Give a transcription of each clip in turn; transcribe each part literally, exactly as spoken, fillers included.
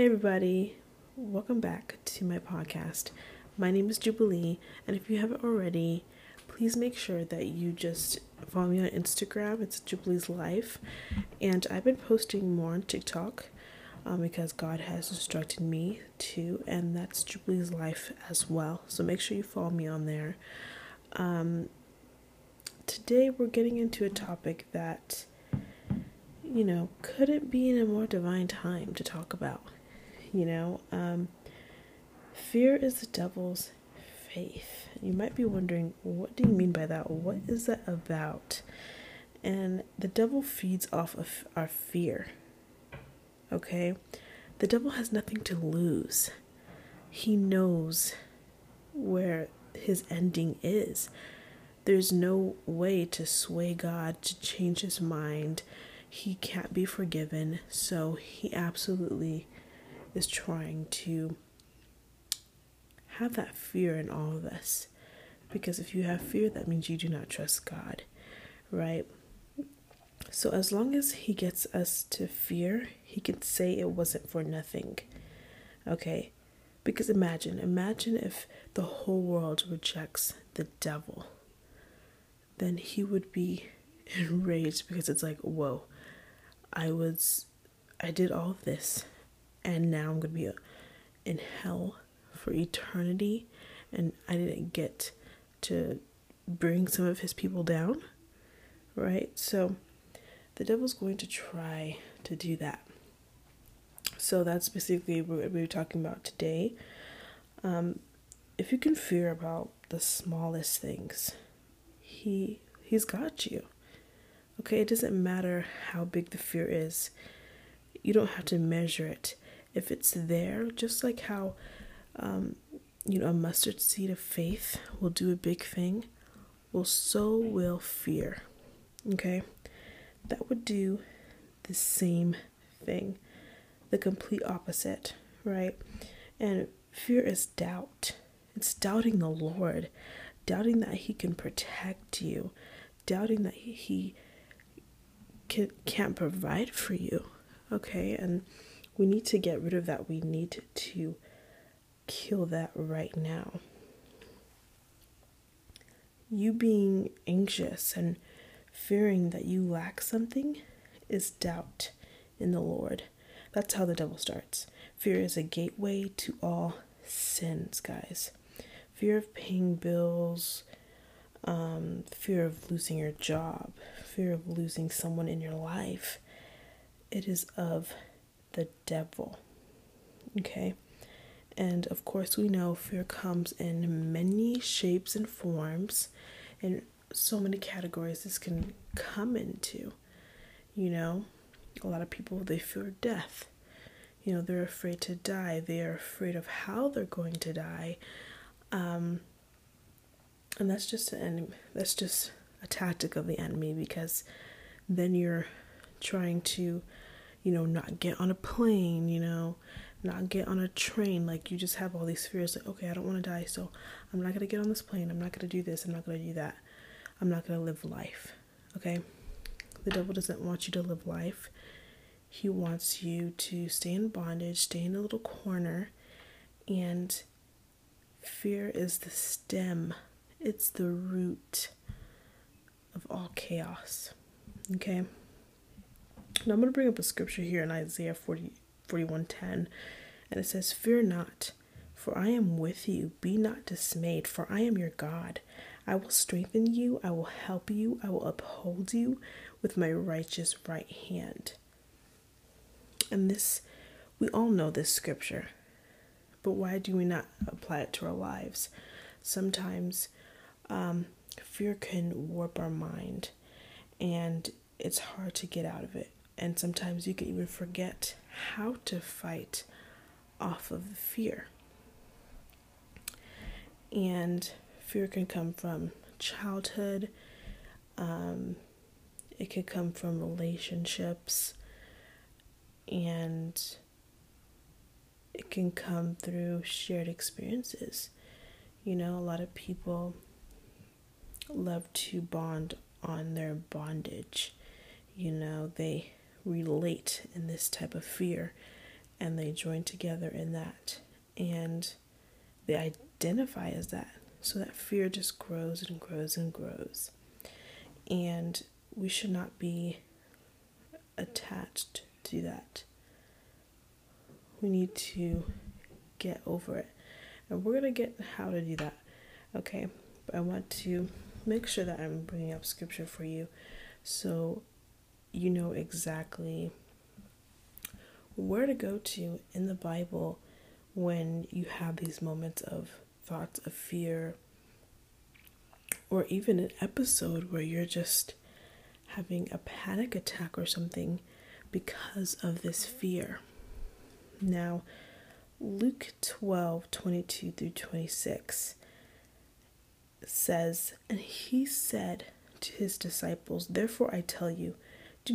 Hey everybody, welcome back to my podcast. My name is Jubilee, and if you haven't already, please make sure that you just follow me on Instagram. It's Jubilee's Life, and I've been posting more on TikTok um, because God has instructed me to, and that's Jubilee's Life as well. So make sure you follow me on there. Um, today we're getting into a topic that, you know, couldn't be in a more divine time to talk about. You know, um, fear is the devil's faith. You might be wondering, what do you mean by that? What is that about? And the devil feeds off of our fear. Okay? The devil has nothing to lose. He knows where his ending is. There's no way to sway God, to change his mind. He can't be forgiven. So he absolutely is trying to have that fear in all of us, because if you have fear, that means you do not trust God, right? So as long as he gets us to fear, he can say it wasn't for nothing, okay? Because imagine, imagine if the whole world rejects the devil, then he would be enraged, because it's like, whoa, I was, I did all of this, and now I'm going to be in hell for eternity, and I didn't get to bring some of his people down, right? So the devil's going to try to do that. So that's basically what we were talking about today. Um, if you can fear about the smallest things, he he's got you. Okay, it doesn't matter how big the fear is. You don't have to measure it. If it's there, just like how, um, you know, a mustard seed of faith will do a big thing, well, so will fear, okay? That would do the same thing, the complete opposite, right? And fear is doubt. It's doubting the Lord, doubting that he can protect you, doubting that he can, can't provide for you, okay? And we need to get rid of that. We need to kill that right now. You being anxious and fearing that you lack something is doubt in the Lord. That's how the devil starts. Fear is a gateway to all sins, guys. Fear of paying bills, um, fear of losing your job, fear of losing someone in your life. It is of the devil, okay? And of course we know fear comes in many shapes and forms, and so many categories this can come into. You know, a lot of people, they fear death. You know, they're afraid to die. They are afraid of how they're going to die. Um, and that's just an enemy. That's just a tactic of the enemy, because then you're trying to, you know, not get on a plane, you know, not get on a train. Like, you just have all these fears, like, okay, I don't want to die, so I'm not going to get on this plane. I'm not going to do this. I'm not going to do that. I'm not going to live life, okay? The devil doesn't want you to live life. He wants you to stay in bondage, stay in a little corner, and fear is the stem. It's the root of all chaos, okay? Now I'm going to bring up a scripture here in Isaiah forty, forty-one ten, and it says, "Fear not, for I am with you. Be not dismayed, for I am your God. I will strengthen you. I will help you. I will uphold you with my righteous right hand." And this, we all know this scripture, but why do we not apply it to our lives? Sometimes um, fear can warp our mind, and it's hard to get out of it. And sometimes you can even forget how to fight off of the fear. And fear can come from childhood. Um, it could come from relationships. And it can come through shared experiences. You know, a lot of people love to bond on their bondage. You know, they relate in this type of fear, and they join together in that, and they identify as that. So that fear just grows and grows and grows. And we should not be attached to that. We need to get over it. And we're going to get how to do that. Okay, but I want to make sure that I'm bringing up scripture for you so you know exactly where to go to in the Bible when you have these moments of thoughts of fear, or even an episode where you're just having a panic attack or something because of this fear. Now, Luke twelve, twenty-two through twenty-six says, "And he said to his disciples, 'Therefore I tell you, do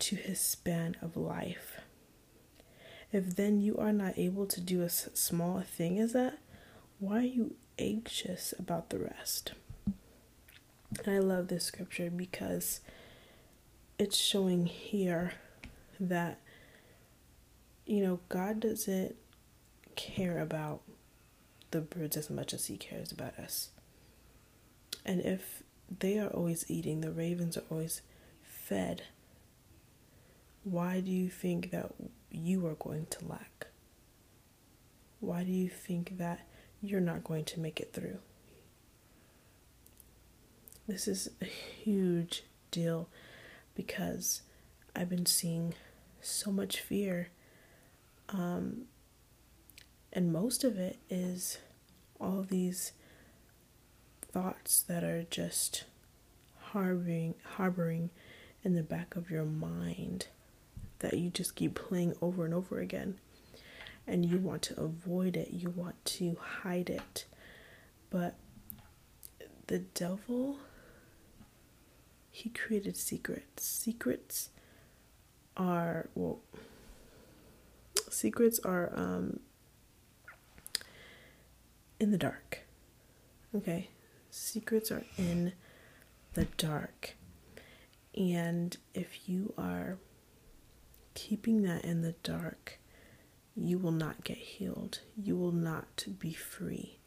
to his span of life? If then you are not able to do as small a thing as that, why are you anxious about the rest?'" And I love this scripture because it's showing here that, you know, God doesn't care about the birds as much as he cares about us. And if they are always eating, the ravens are always fed, why do you think that you are going to lack? Why do you think that you're not going to make it through? This is a huge deal because I've been seeing so much fear, um, and most of it is all these thoughts that are just harboring, harboring in the back of your mind that you just keep playing over and over again. And you want to avoid it. You want to hide it. But the devil, he created secrets. Secrets are, well, secrets are um, in the dark. Okay? Secrets are in the dark. And if you are keeping that in the dark, you will not get healed. You will not be free.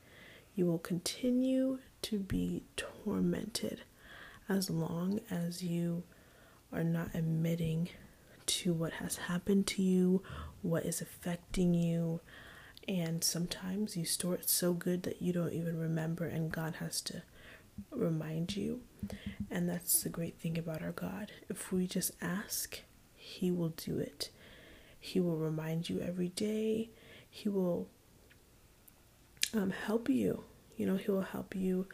You will continue to be tormented as long as you are not admitting to what has happened to you, what is affecting you. And sometimes you store it so good that you don't even remember, and God has to remind you. And that's the great thing about our God. If we just ask, he will do it. He will remind you every day. He will um, help you. You know, he will help you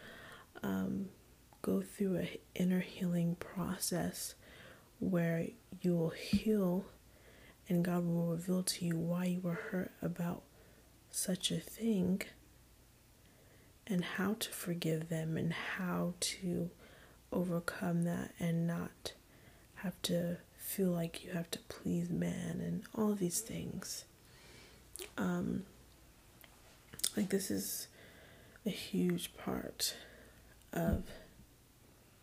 um, go through an inner healing process where you will heal, and God will reveal to you why you were hurt about such a thing, and how to forgive them, and how to overcome that and not have to feel like you have to please man and all these things. Um, like this is a huge part of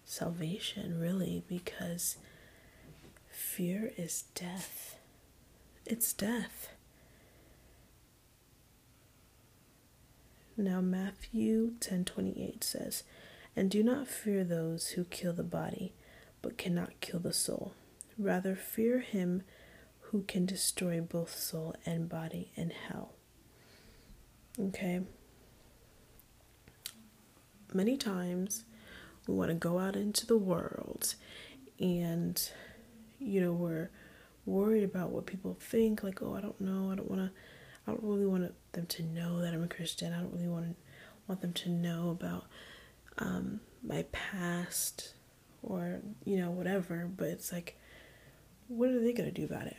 salvation, really, because fear is death. It's death. Now Matthew ten twenty-eight says, "And do not fear those who kill the body, but cannot kill the soul. Rather fear him who can destroy both soul and body in hell." Okay? Many times we want to go out into the world and, you know, we're worried about what people think. Like, oh, I don't know. I don't want to, I don't really want them to know that I'm a Christian. I don't really want want them to know about um, my past or, you know, whatever. But it's like, what are they going to do about it?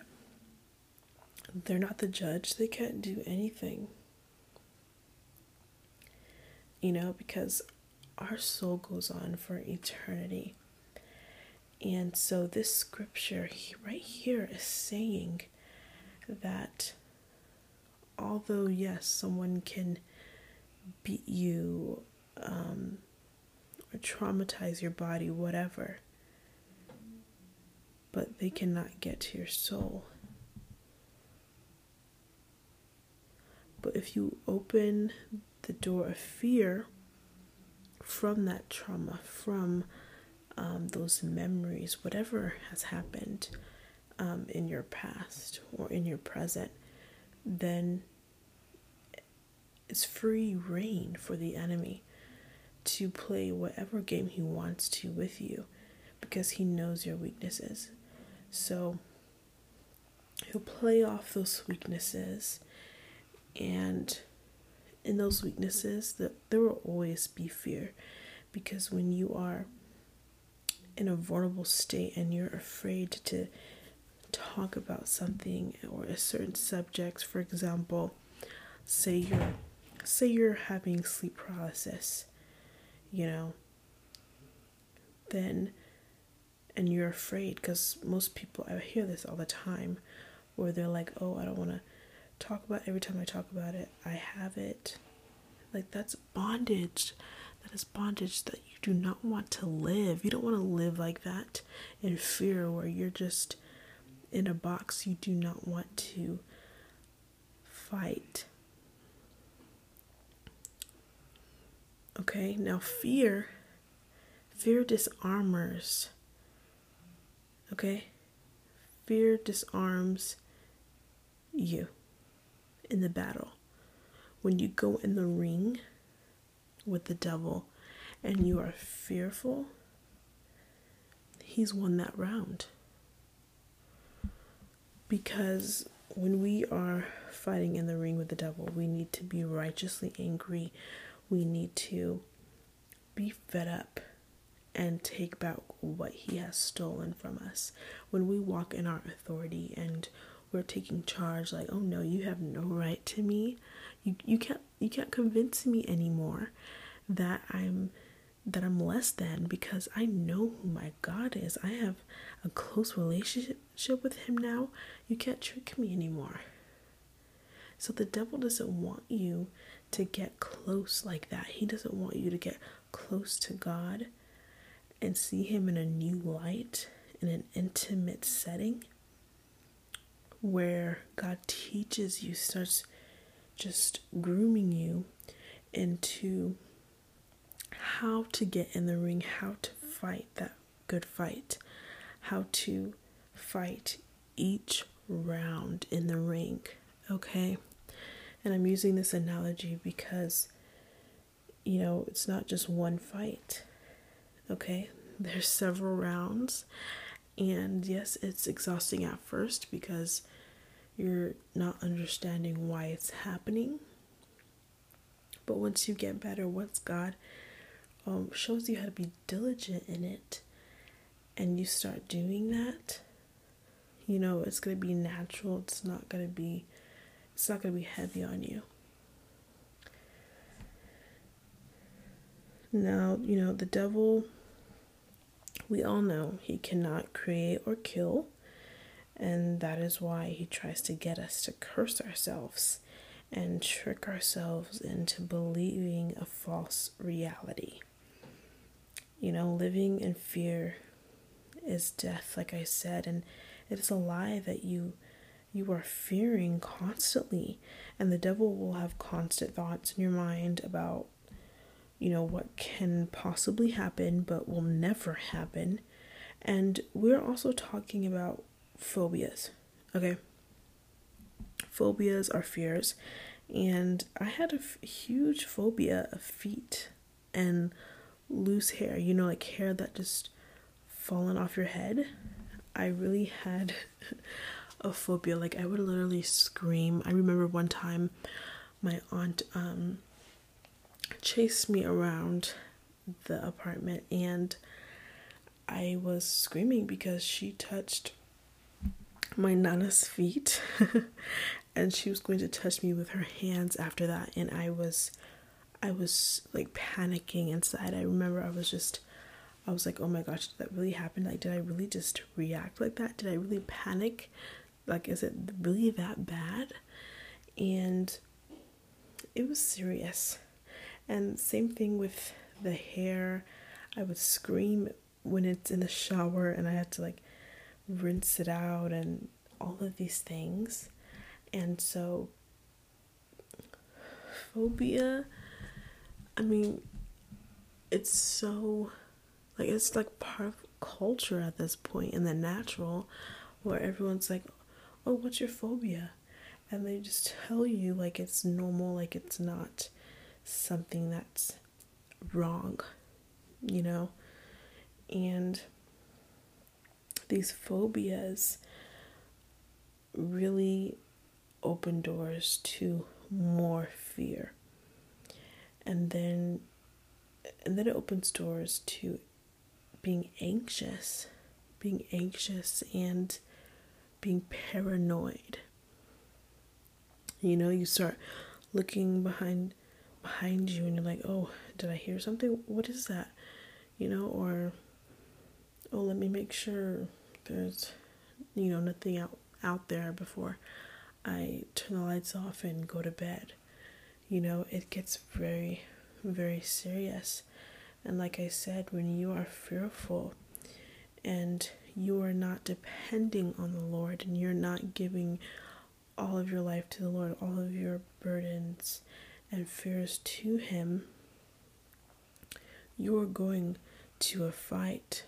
They're not the judge. They can't do anything. You know, because our soul goes on for eternity. And so this scripture right here is saying that although, yes, someone can beat you um, or traumatize your body, whatever, but they cannot get to your soul. But if you open the door of fear from that trauma, from um, those memories, whatever has happened um, in your past or in your present, then it's free reign for the enemy to play whatever game he wants to with you, because he knows your weaknesses. So he'll play off those weaknesses, and in those weaknesses, the, there will always be fear, because when you are in a vulnerable state and you're afraid to talk about something or a certain subject, for example, say you're say you're having sleep paralysis, you know, then and you're afraid, because most people, I hear this all the time, where they're like, oh, I don't want to talk about it. Every time I talk about it, I have it. Like, that's bondage. That is bondage that you do not want to live. You don't want to live like that in fear, where you're just in a box. You do not want to fight. Okay, now fear, fear disarmors. Okay, fear disarms you in the battle. When you go in the ring with the devil and you are fearful, he's won that round. Because when we are fighting in the ring with the devil, we need to be righteously angry. We need to be fed up and take back what he has stolen from us. When we walk in our authority and we're taking charge, like, oh no, you have no right to me. You you can't you can't convince me anymore that I'm that I'm less than, because I know who my God is. I have a close relationship with him now. You can't trick me anymore. So the devil doesn't want you to get close like that. He doesn't want you to get close to God and see him in a new light, in an intimate setting, where God teaches you, starts just grooming you into how to get in the ring, how to fight that good fight, how to fight each round in the ring, okay? And I'm using this analogy because, you know, it's not just one fight, okay? There's several rounds, and yes, it's exhausting at first because you're not understanding why it's happening. But once you get better, once God um, shows you how to be diligent in it, and you start doing that, you know, it's going to be natural. It's not going to be, it's not going to be heavy on you. Now, you know, the devil, we all know he cannot create or kill. And that is why he tries to get us to curse ourselves and trick ourselves into believing a false reality. You know, living in fear is death, like I said, and it's a lie that you you are fearing constantly. And the devil will have constant thoughts in your mind about, you know, what can possibly happen but will never happen. And we're also talking about phobias, okay? Phobias are fears, and I had a f- huge phobia of feet and loose hair, you know, like hair that just fallen off your head. I really had a phobia. Like, I would literally scream. I remember one time my aunt um chased me around the apartment, and I was screaming because she touched my Nana's feet and she was going to touch me with her hands after that, and I was I was like panicking inside. I remember I was just I was like, oh my gosh, did that really happen? Like, did I really just react like that? Did I really panic? Like, is it really that bad? And it was serious. And same thing with the hair. I would scream when it's in the shower and I had to like rinse it out and all of these things. And so phobia, I mean, it's so like, it's like part of culture at this point in the natural, where everyone's like, oh, what's your phobia? And they just tell you like it's normal, like it's not something that's wrong, you know? And these phobias really open doors to more fear. And then, and then it opens doors to being anxious, being anxious and being paranoid. You know, you start looking behind behind you and you're like, oh, did I hear something? What is that? You know, or, oh, let me make sure there's, you know, nothing out, out there before I turn the lights off and go to bed. You know, it gets very, very serious. And like I said, when you are fearful and you are not depending on the Lord and you're not giving all of your life to the Lord, all of your burdens and fears to Him, you are going to a fight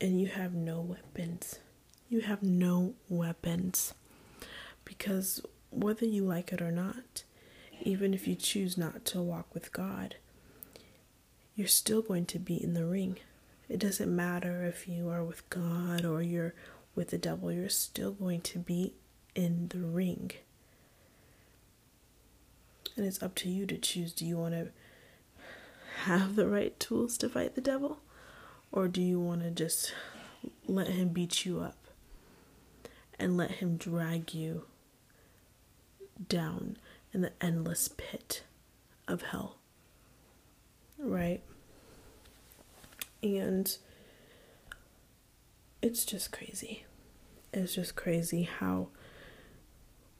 and you have no weapons. You have no weapons, because whether you like it or not, even if you choose not to walk with God, you're still going to be in the ring. It doesn't matter if you are with God or you're with the devil, you're still going to be in the ring. And it's up to you to choose. Do you want to have the right tools to fight the devil? Or do you want to just let him beat you up and let him drag you down in the endless pit of hell, right? And it's just crazy. It's just crazy how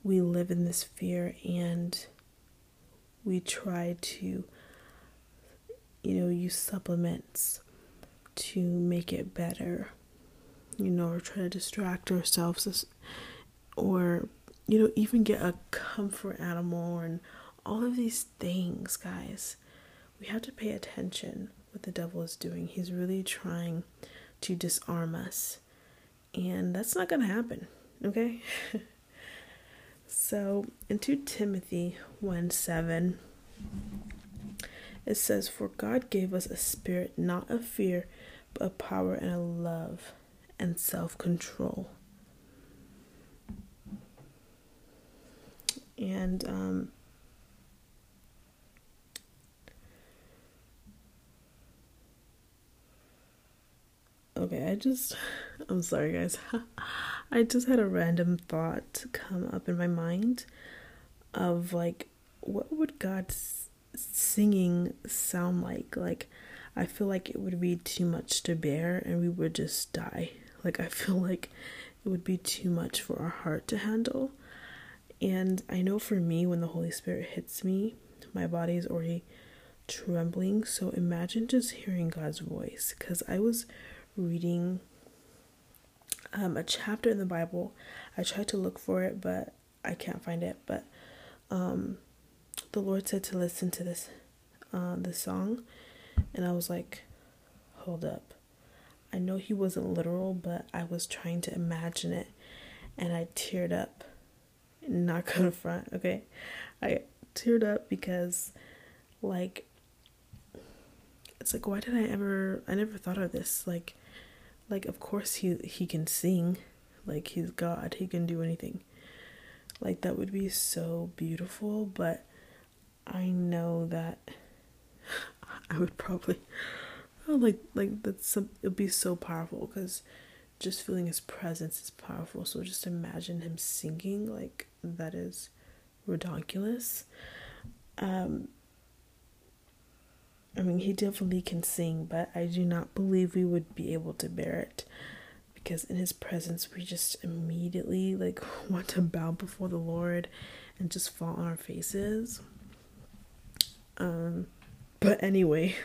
we live in this fear and we try to, you know, use supplements to make it better, you know, or try to distract ourselves, or, you know, even get a comfort animal and all of these things, guys. We have to pay attention what the devil is doing. He's really trying to disarm us. And that's not going to happen, okay? So, in Second Timothy one seven, it says, "For God gave us a spirit not of fear, but of power and of love and self-control." And um, okay, I just, I'm sorry guys, I just had a random thought come up in my mind of like, what would God's singing sound like? Like, I feel like it would be too much to bear and we would just die. Like, I feel like it would be too much for our heart to handle. And I know for me, when the Holy Spirit hits me, my body is already trembling. So imagine just hearing God's voice. Because I was reading um, a chapter in the Bible. I tried to look for it, but I can't find it. But um, the Lord said to listen to this, uh, this song. And I was like, hold up. I know He wasn't literal, but I was trying to imagine it. And I teared up. Not gonna front, okay? I teared up because, like, it's like, why did I ever, I never thought of this. Like, like of course he, he can sing. Like, He's God. He can do anything. Like, that would be so beautiful, but I know that I would probably, like, like that's some, it would be so powerful because just feeling his presence is powerful. So just imagine him singing, like, that is ridiculous. Um, I mean, he definitely can sing, but I do not believe we would be able to bear it, because in his presence, we just immediately, like, want to bow before the Lord and just fall on our faces. Um, but anyway,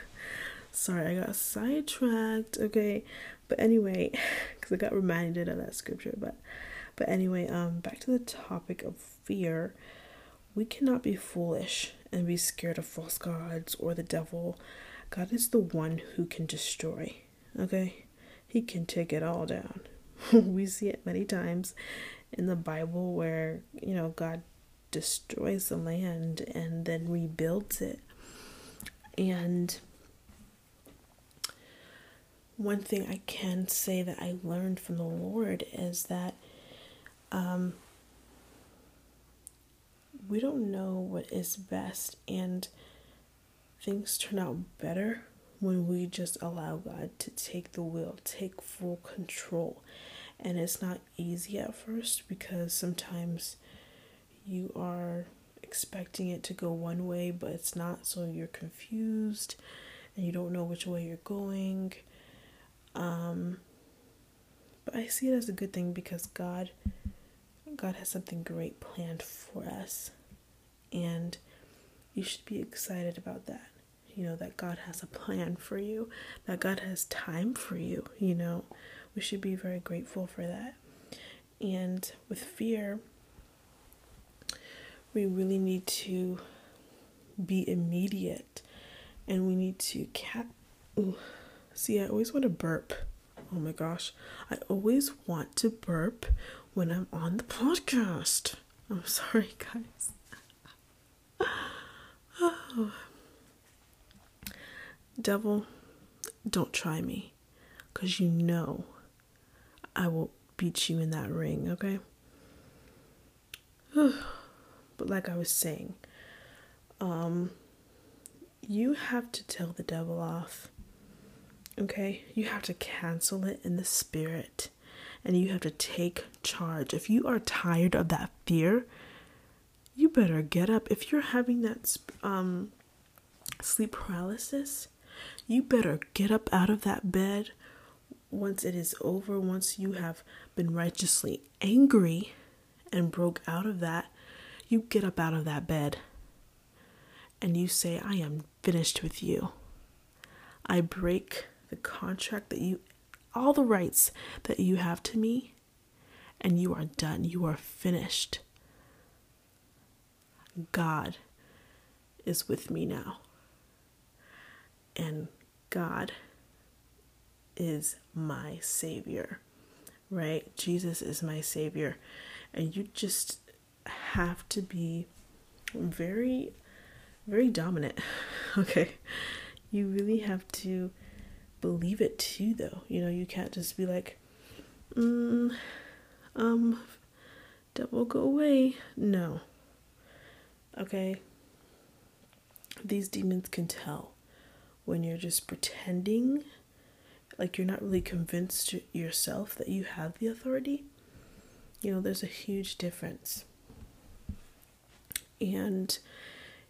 sorry, I got sidetracked, okay, but anyway, because I got reminded of that scripture, but, but anyway, um, back to the topic of fear. We cannot be foolish and be scared of false gods or the devil. God is the one who can destroy, okay? He can take it all down. We see it many times in the Bible where, you know, God destroys the land and then rebuilds it. And one thing I can say that I learned from the Lord is that um, we don't know what is best, and things turn out better when we just allow God to take the wheel, take full control. And it's not easy at first, because sometimes you are expecting it to go one way, but it's not, so you're confused, and you don't know which way you're going. Um, but I see it as a good thing, because God, God has something great planned for us, and you should be excited about that. You know, that God has a plan for you, that God has time for you, you know. We should be very grateful for that. And with fear, we really need to be immediate, and we need to cap. Ooh. See, I always want to burp. Oh my gosh. I always want to burp when I'm on the podcast. I'm sorry, guys. Oh. Devil, don't try me, because you know I will beat you in that ring, okay? But like I was saying, um, you have to tell the devil off, okay? You have to cancel it in the spirit, and you have to take charge. If you are tired of that fear, you better get up. If you're having that um, sleep paralysis, you better get up out of that bed once it is over, once you have been righteously angry and broke out of that. You get up out of that bed and you say, I am finished with you. I break the contract that you, all the rights that you have to me, and you are done. You are finished. God is with me now. And God is my Savior, right? Jesus is my Savior. And you just have to be very, very dominant, okay? You really have to believe it too, though. You know, you can't just be like, mm, um, devil, go away. No. Okay? These demons can tell when you're just pretending, like you're not really convinced yourself that you have the authority. You know, there's a huge difference. And,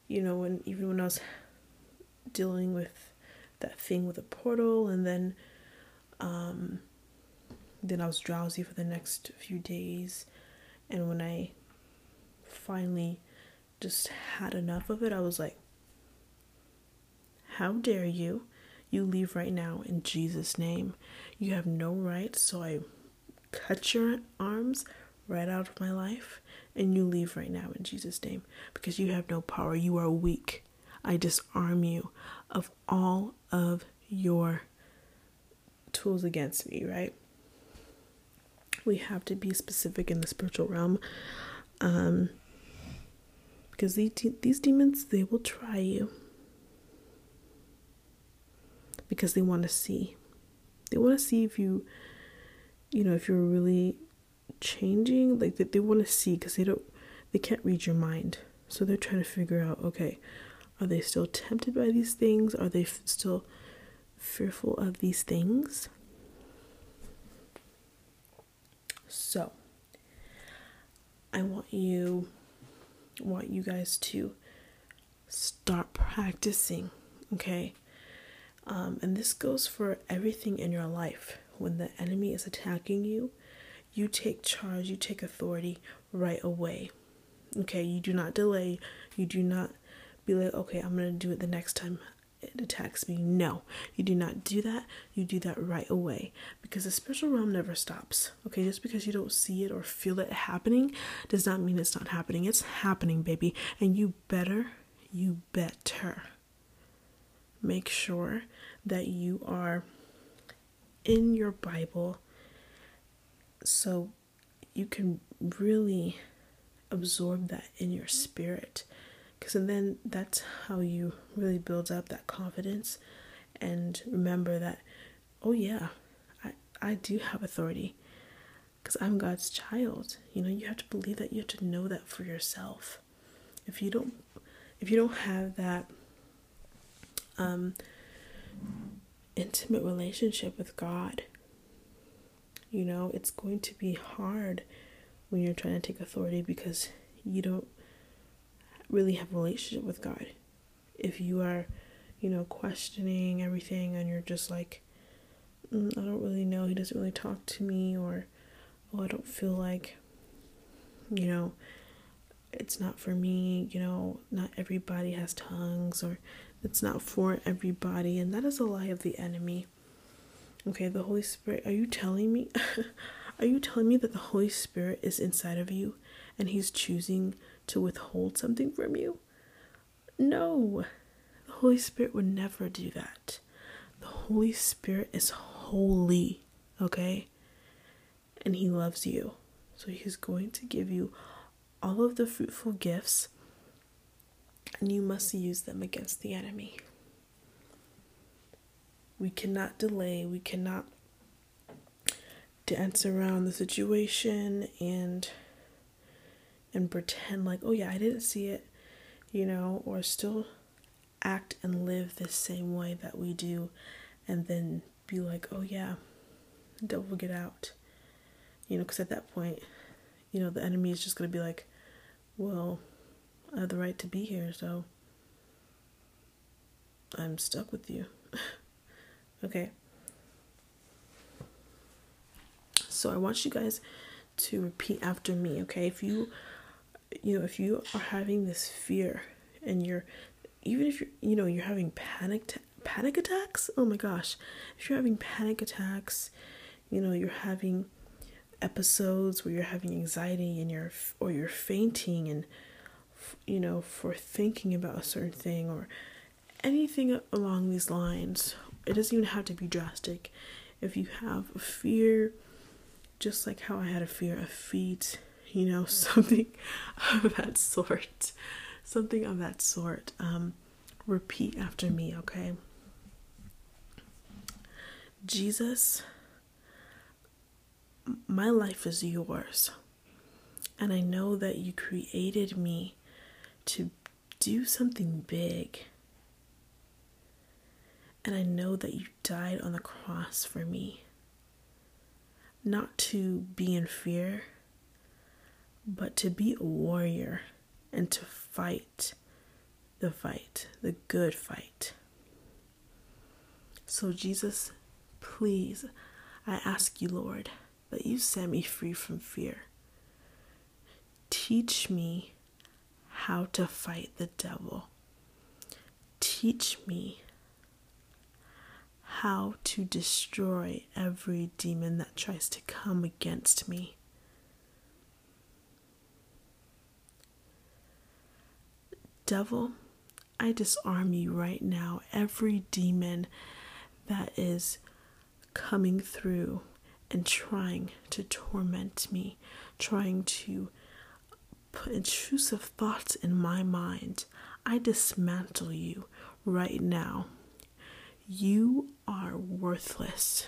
you know, when even when I was dealing with that thing with a portal, and then, um, then I was drowsy for the next few days, and when I finally just had enough of it, I was like, how dare you? You leave right now in Jesus' name. You have no right. So I cut your arms right out of my life, and you leave right now in Jesus' name, because you have no power. You are weak. I disarm you of all of your tools against me, right? We have to be specific in the spiritual realm, um, because these, these demons, they will try you. Because they want to see. They want to see if you, you know, if you're really changing. Like, they, they want to see, because they don't, they can't read your mind. So they're trying to figure out, okay, are they still tempted by these things? Are they f- still fearful of these things? So I want you want you guys to start practicing, okay? Um, and this goes for everything in your life. When the enemy is attacking you, you take charge, you take authority right away, okay? You do not delay. You do not be like, okay, I'm going to do it the next time it attacks me. No, you do not do that. You do that right away, because the spiritual realm never stops, okay? Just because you don't see it or feel it happening does not mean it's not happening. It's happening, baby. And you better, you better make sure that you are in your Bible so you can really absorb that in your spirit. Because then that's how you really build up that confidence and remember that, oh yeah, I, I do have authority because I'm God's child. You know, you have to believe that. You have to know that for yourself. If you don't, if you don't have that um, intimate relationship with God, you know, it's going to be hard when you're trying to take authority because you don't really have a relationship with God. If you are, you know, questioning everything and you're just like, mm, I don't really know, he doesn't really talk to me, or, oh, I don't feel like, you know, it's not for me, you know, not everybody has tongues, or it's not for everybody. And that is a lie of the enemy. Okay, the Holy Spirit, are you telling me, are you telling me that the Holy Spirit is inside of you and he's choosing to withhold something from you? No, the Holy Spirit would never do that. The Holy Spirit is holy, okay? And he loves you. So he's going to give you all of the fruitful gifts, and you must use them against the enemy. We cannot delay, we cannot dance around the situation and and pretend like, oh yeah, I didn't see it, you know, or still act and live the same way that we do and then be like, oh yeah, the devil, get out. You know, because at that point, you know, the enemy is just going to be like, well, I have the right to be here, so I'm stuck with you. Okay? So I want you guys to repeat after me, okay? If you you know, if you are having this fear and you're, even if you're, you know, you're having panic, ta- panic attacks. Oh my gosh. If you're having panic attacks, you know, you're having episodes where you're having anxiety and you're, or you're fainting and, you know, for thinking about a certain thing or anything along these lines, it doesn't even have to be drastic. If you have a fear, just like how I had a fear of feet, you know, something of that sort, something of that sort, um, repeat after me, okay? Jesus, my life is yours, and I know that you created me to do something big, and I know that you died on the cross for me, not to be in fear, but to be a warrior and to fight the fight, the good fight. So Jesus, please, I ask you, Lord, that you set me free from fear. Teach me how to fight the devil. Teach me how to destroy every demon that tries to come against me. Devil, I disarm you right now. Every demon that is coming through and trying to torment me, trying to put intrusive thoughts in my mind, I dismantle you right now. You are worthless.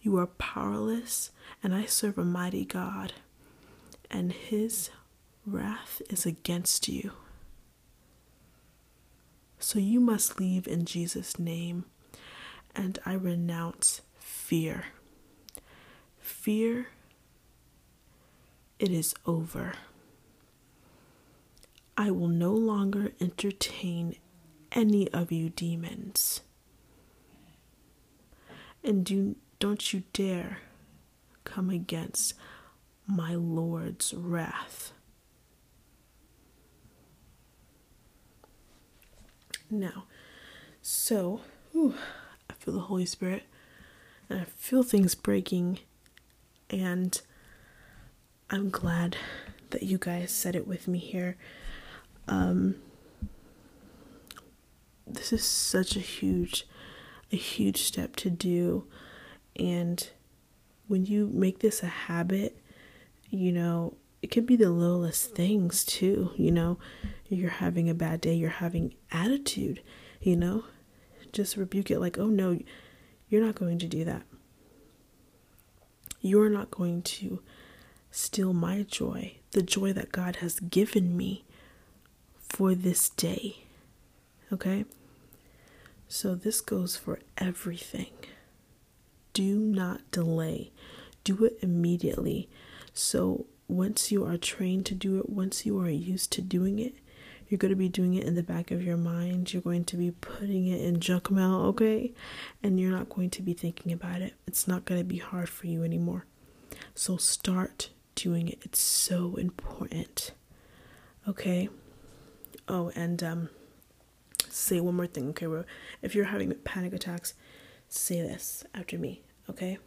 You are powerless, and I serve a mighty God, and his wrath is against you. So you must leave in Jesus' name, and I renounce fear. Fear it is over. I will no longer entertain any of you demons. And do, don't you dare come against my Lord's wrath. Now, so, whew, I feel the Holy Spirit, and I feel things breaking, and I'm glad that you guys said it with me here. Um, this is such a huge, a huge step to do. And when you make this a habit, you know, it could be the littlest things too. You know, you're having a bad day, you're having attitude, you know, just rebuke it like, oh no, you're not going to do that. You're not going to steal my joy, the joy that God has given me for this day. Okay? So this goes for everything. Do not delay. Do it immediately. So once you are trained to do it, once you are used to doing it, you're going to be doing it in the back of your mind. You're going to be putting it in junk mail, okay? And you're not going to be thinking about it. It's not going to be hard for you anymore. So start doing it. It's so important. Okay? Oh, and um, say one more thing, okay? If you're having panic attacks, say this after me, okay?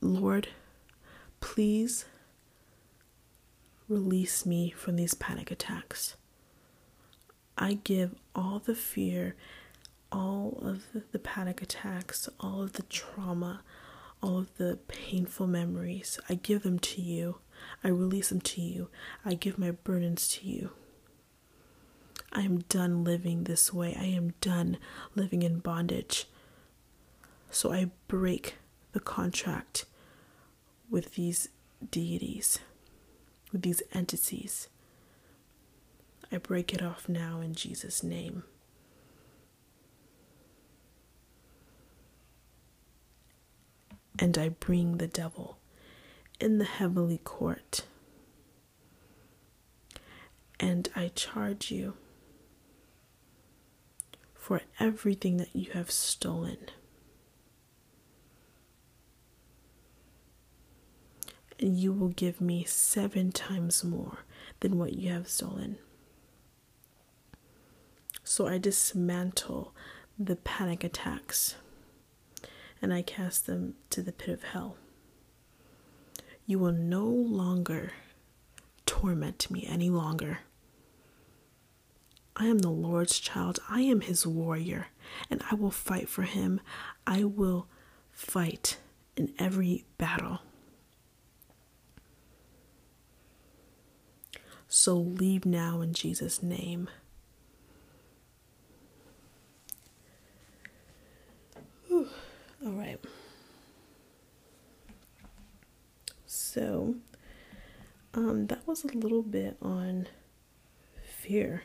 Lord, please release me from these panic attacks. I give all the fear, all of the panic attacks, all of the trauma, all of the painful memories, I give them to you. I release them to you. I give my burdens to you. I am done living this way. I am done living in bondage. So I break the contract with these deities, with these entities. I break it off now in Jesus' name. And I bring the devil in the heavenly court. And I charge you for everything that you have stolen. And you will give me seven times more than what you have stolen. So I dismantle the panic attacks and I cast them to the pit of hell. You will no longer torment me any longer. I am the Lord's child. I am his warrior, and I will fight for him. I will fight in every battle. So leave now in Jesus' name. Whew. All right. So, um, that was a little bit on fear,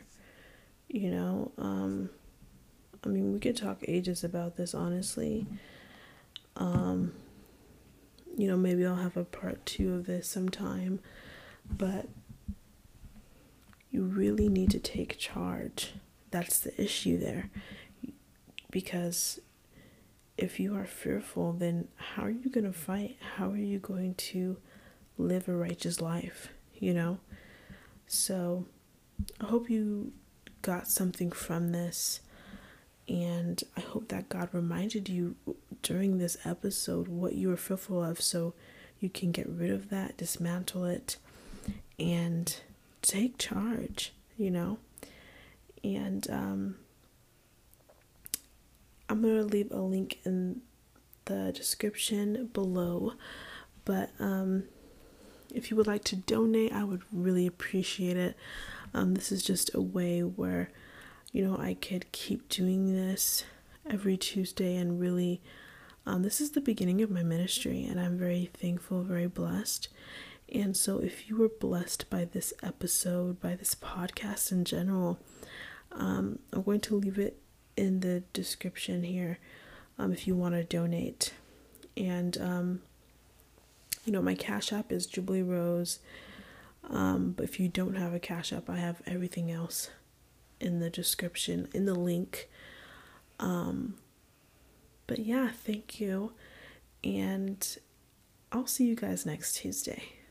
you know, um, I mean, we could talk ages about this, honestly, um, you know, maybe I'll have a part two of this sometime, but you really need to take charge. That's the issue there, because if you are fearful, then how are you going to fight? How are you going to live a righteous life, you know? So I hope you got something from this, and I hope that God reminded you during this episode what you were fearful of, so you can get rid of that, dismantle it, and take charge, you know? And um I'm going to leave a link in the description below, but um, if you would like to donate, I would really appreciate it. Um, this is just a way where, you know, I could keep doing this every Tuesday, and really, um, this is the beginning of my ministry, and I'm very thankful, very blessed. And so if you were blessed by this episode, by this podcast in general, um, I'm going to leave it in the description here, um, if you want to donate. And um, you know, my Cash App is Jubilee Rose. Um, but if you don't have a Cash App, I have everything else in the description, in the link. Um, but yeah, thank you. And I'll see you guys next Tuesday.